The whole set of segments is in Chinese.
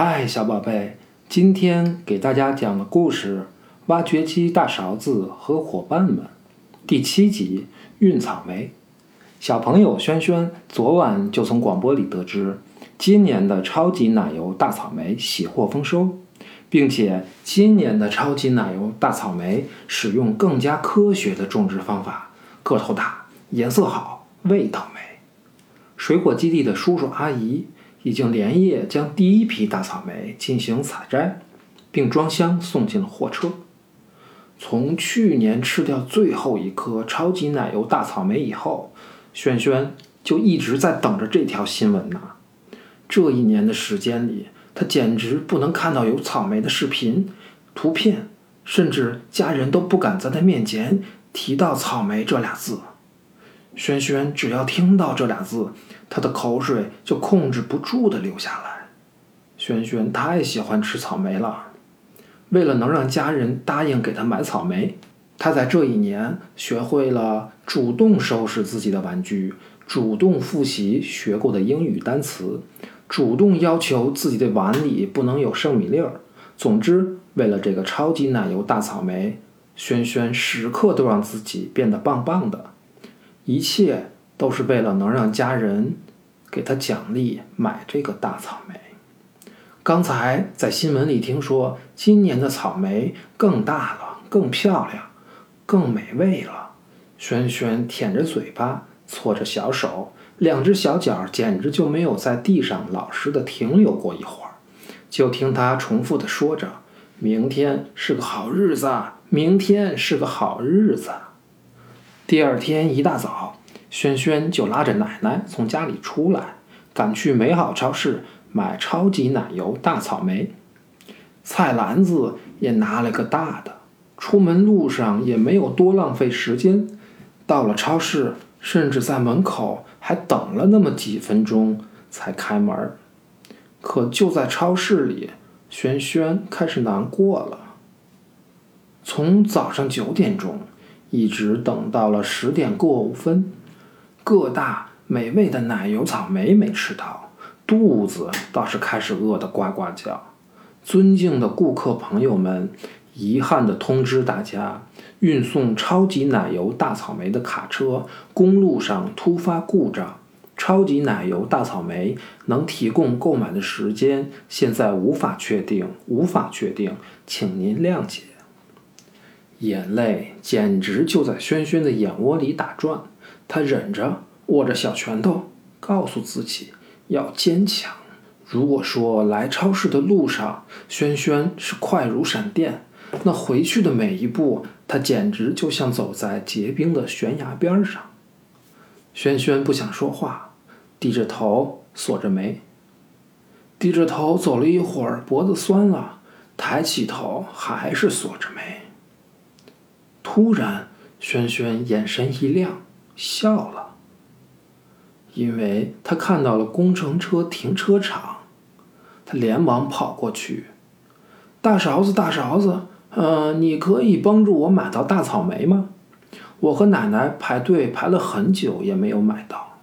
嗨，小宝贝，今天给大家讲的故事《挖掘机大勺子和伙伴们》第7集运草莓。小朋友轩轩昨晚就从广播里得知，今年的超级奶油大草莓喜获丰收，并且今年的超级奶油大草莓使用更加科学的种植方法，个头大，颜色好，味道美。水果基地的叔叔阿姨已经连夜将第一批大草莓进行采摘，并装箱送进了货车。从去年吃掉最后一颗超级奶油大草莓以后，轩轩就一直在等着这条新闻呢。这一年的时间里，他简直不能看到有草莓的视频、图片，甚至家人都不敢在他面前提到草莓这俩字。轩轩只要听到这俩字，他的口水就控制不住地流下来。轩轩太喜欢吃草莓了，为了能让家人答应给他买草莓，他在这一年学会了主动收拾自己的玩具，主动复习学过的英语单词，主动要求自己的碗里不能有剩米粒儿。总之，为了这个超级奶油大草莓，轩轩时刻都让自己变得棒棒的。一切都是为了能让家人给他奖励买这个大草莓。刚才在新闻里听说，今年的草莓更大了，更漂亮，更美味了。轩轩舔着嘴巴，搓着小手，两只小脚简直就没有在地上老实的停留过一会儿。就听他重复的说着，明天是个好日子，明天是个好日子。第二天一大早，轩轩就拉着奶奶从家里出来，赶去美好超市买超级奶油大草莓。菜篮子也拿了个大的，出门路上也没有多浪费时间。到了超市，甚至在门口还等了那么几分钟才开门。可就在超市里，轩轩开始难过了。从早上9点钟一直等到了10点过5分，各大美味的奶油草莓没吃到，肚子倒是开始饿得呱呱叫。尊敬的顾客朋友们，遗憾地通知大家，运送超级奶油大草莓的卡车公路上突发故障，超级奶油大草莓能提供购买的时间现在无法确定，请您谅解。眼泪简直就在轩轩的眼窝里打转，他忍着，握着小拳头，告诉自己要坚强。如果说来超市的路上轩轩是快如闪电，那回去的每一步，他简直就像走在结冰的悬崖边上。轩轩不想说话，低着头锁着眉，低着头走了一会儿，脖子酸了，抬起头还是锁着眉。突然，轩轩眼神一亮，笑了，因为他看到了工程车停车场。他连忙跑过去：“大勺子，大勺子，你可以帮助我买到大草莓吗？我和奶奶排队排了很久也没有买到。”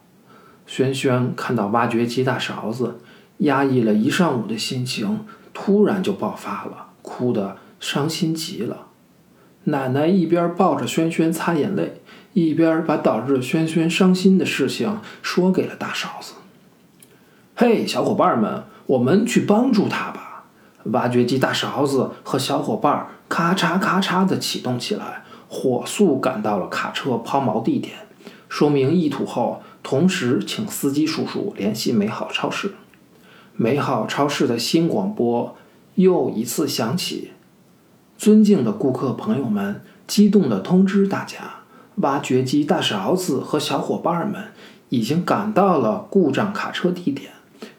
轩轩看到挖掘机大勺子，压抑了一上午的心情突然就爆发了，哭得伤心极了。奶奶一边抱着轩轩擦眼泪，一边把导致轩轩伤心的事情说给了大勺子。“嘿，小伙伴们，我们去帮助他吧！”挖掘机大勺子和小伙伴咔嚓咔嚓地启动起来，火速赶到了卡车抛锚地点，说明意图后，同时请司机叔叔联系美好超市。美好超市的新广播又一次响起：“尊敬的顾客朋友们，激动地通知大家，挖掘机大勺子和小伙伴们已经赶到了故障卡车地点。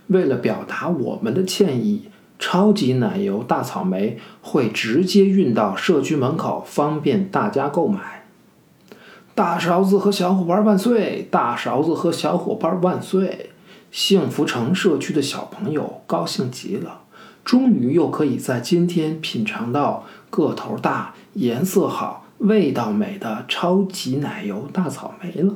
为了表达我们的歉意，超级奶油大草莓会直接运到社区门口，方便大家购买。大勺子和小伙伴万岁！大勺子和小伙伴万岁！”幸福城社区的小朋友高兴极了，终于又可以在今天品尝到个头大、颜色好、味道美的超级奶油大草莓了。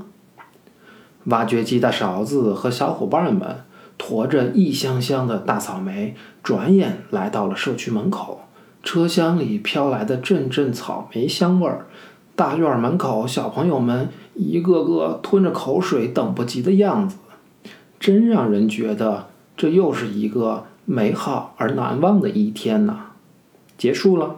挖掘机大勺子和小伙伴们驮着一箱箱的大草莓，转眼来到了社区门口。车厢里飘来的阵阵草莓香味儿，大院门口小朋友们一个个吞着口水等不及的样子，真让人觉得这又是一个美好而难忘的一天呐。结束了。